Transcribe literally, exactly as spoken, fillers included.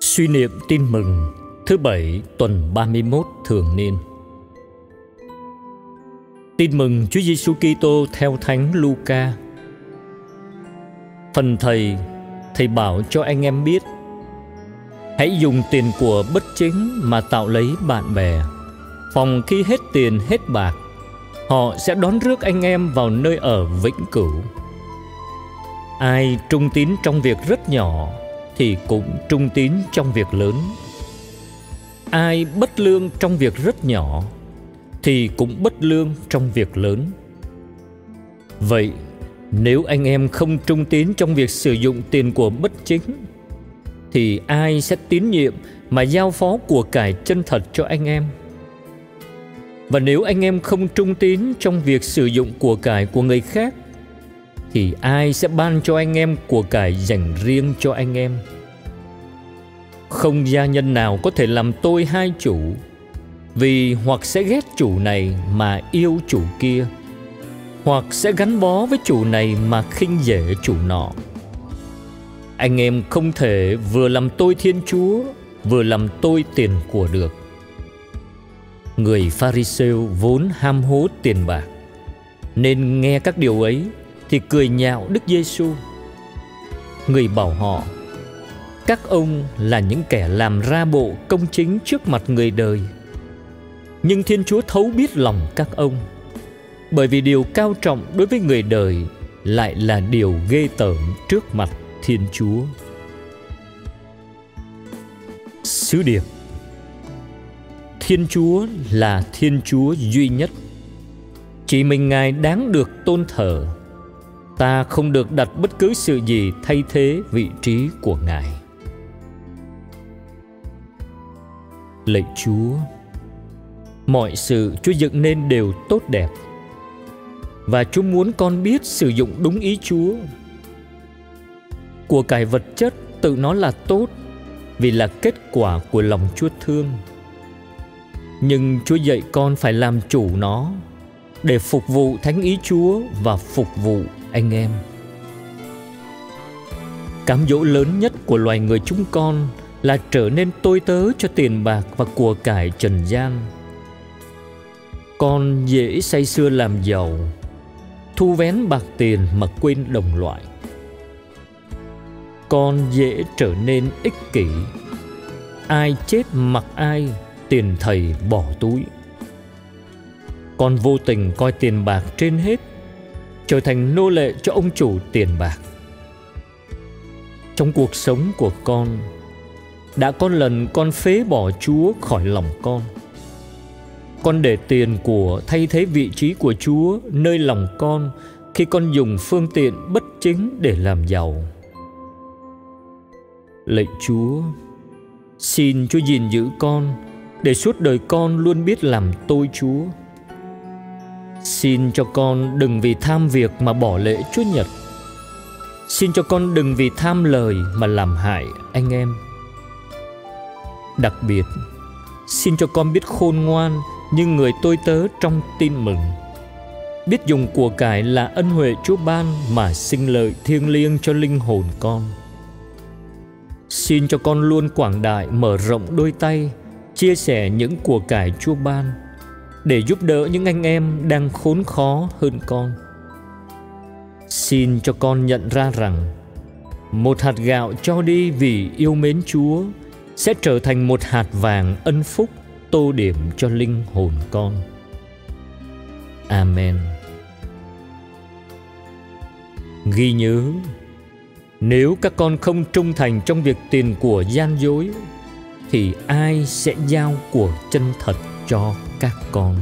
Suy niệm tin mừng thứ bảy tuần ba mươi mốt thường niên. Tin mừng Chúa Giêsu Kitô theo Thánh Luca. Phần thầy, thầy bảo cho anh em biết, hãy dùng tiền của bất chính mà tạo lấy bạn bè, phòng khi hết tiền hết bạc, họ sẽ đón rước anh em vào nơi ở vĩnh cửu. Ai trung tín trong việc rất nhỏ thì cũng trung tín trong việc lớn. Ai bất lương trong việc rất nhỏ thì cũng bất lương trong việc lớn. Vậy nếu anh em không trung tín trong việc sử dụng tiền của bất chính, thì ai sẽ tín nhiệm mà giao phó của cải chân thật cho anh em? Và nếu anh em không trung tín trong việc sử dụng của cải của người khác, thì ai sẽ ban cho anh em của cải dành riêng cho anh em? Không gia nhân nào có thể làm tôi hai chủ, vì hoặc sẽ ghét chủ này mà yêu chủ kia, hoặc sẽ gắn bó với chủ này mà khinh dễ chủ nọ. Anh em không thể vừa làm tôi Thiên Chúa, vừa làm tôi tiền của được. Người Pha-ri-sêu vốn ham hố tiền bạc, nên nghe các điều ấy thì cười nhạo Đức Giêsu. Người bảo họ, các ông là những kẻ làm ra bộ công chính trước mặt người đời, nhưng Thiên Chúa thấu biết lòng các ông, bởi vì điều cao trọng đối với người đời lại là điều ghê tởm trước mặt Thiên Chúa. Sứ điệp: Thiên Chúa là Thiên Chúa duy nhất, chỉ mình Ngài đáng được tôn thờ. Ta không được đặt bất cứ sự gì thay thế vị trí của Ngài. Lạy Chúa, mọi sự Chúa dựng nên đều tốt đẹp, và Chúa muốn con biết sử dụng đúng ý Chúa. Của cải vật chất tự nó là tốt, vì là kết quả của lòng Chúa thương. Nhưng Chúa dạy con phải làm chủ nó, để phục vụ thánh ý Chúa và phục vụ anh em. Cám dỗ lớn nhất của loài người chúng con là trở nên tôi tớ cho tiền bạc và của cải trần gian. Con dễ say sưa làm giàu, thu vén bạc tiền mà quên đồng loại. Con dễ trở nên ích kỷ, ai chết mặc ai, tiền thầy bỏ túi. Con vô tình coi tiền bạc trên hết, trở thành nô lệ cho ông chủ tiền bạc. Trong cuộc sống của con, đã có lần con phế bỏ Chúa khỏi lòng con. Con để tiền của thay thế vị trí của Chúa nơi lòng con khi con dùng phương tiện bất chính để làm giàu. Lạy Chúa, xin Chúa gìn giữ con, để suốt đời con luôn biết làm tôi Chúa. Xin cho con đừng vì tham việc mà bỏ lễ Chúa Nhật. Xin cho con đừng vì tham lời mà làm hại anh em. Đặc biệt, xin cho con biết khôn ngoan như người tôi tớ trong tin mừng, biết dùng của cải là ân huệ Chúa ban mà sinh lợi thiêng liêng cho linh hồn con. Xin cho con luôn quảng đại mở rộng đôi tay, chia sẻ những của cải Chúa ban để giúp đỡ những anh em đang khốn khó hơn con. Xin cho con nhận ra rằng một hạt gạo cho đi vì yêu mến Chúa sẽ trở thành một hạt vàng ân phúc tô điểm cho linh hồn con. Amen. Ghi nhớ, nếu các con không trung thành trong việc tiền của gian dối, thì ai sẽ giao của chân thật cho các con?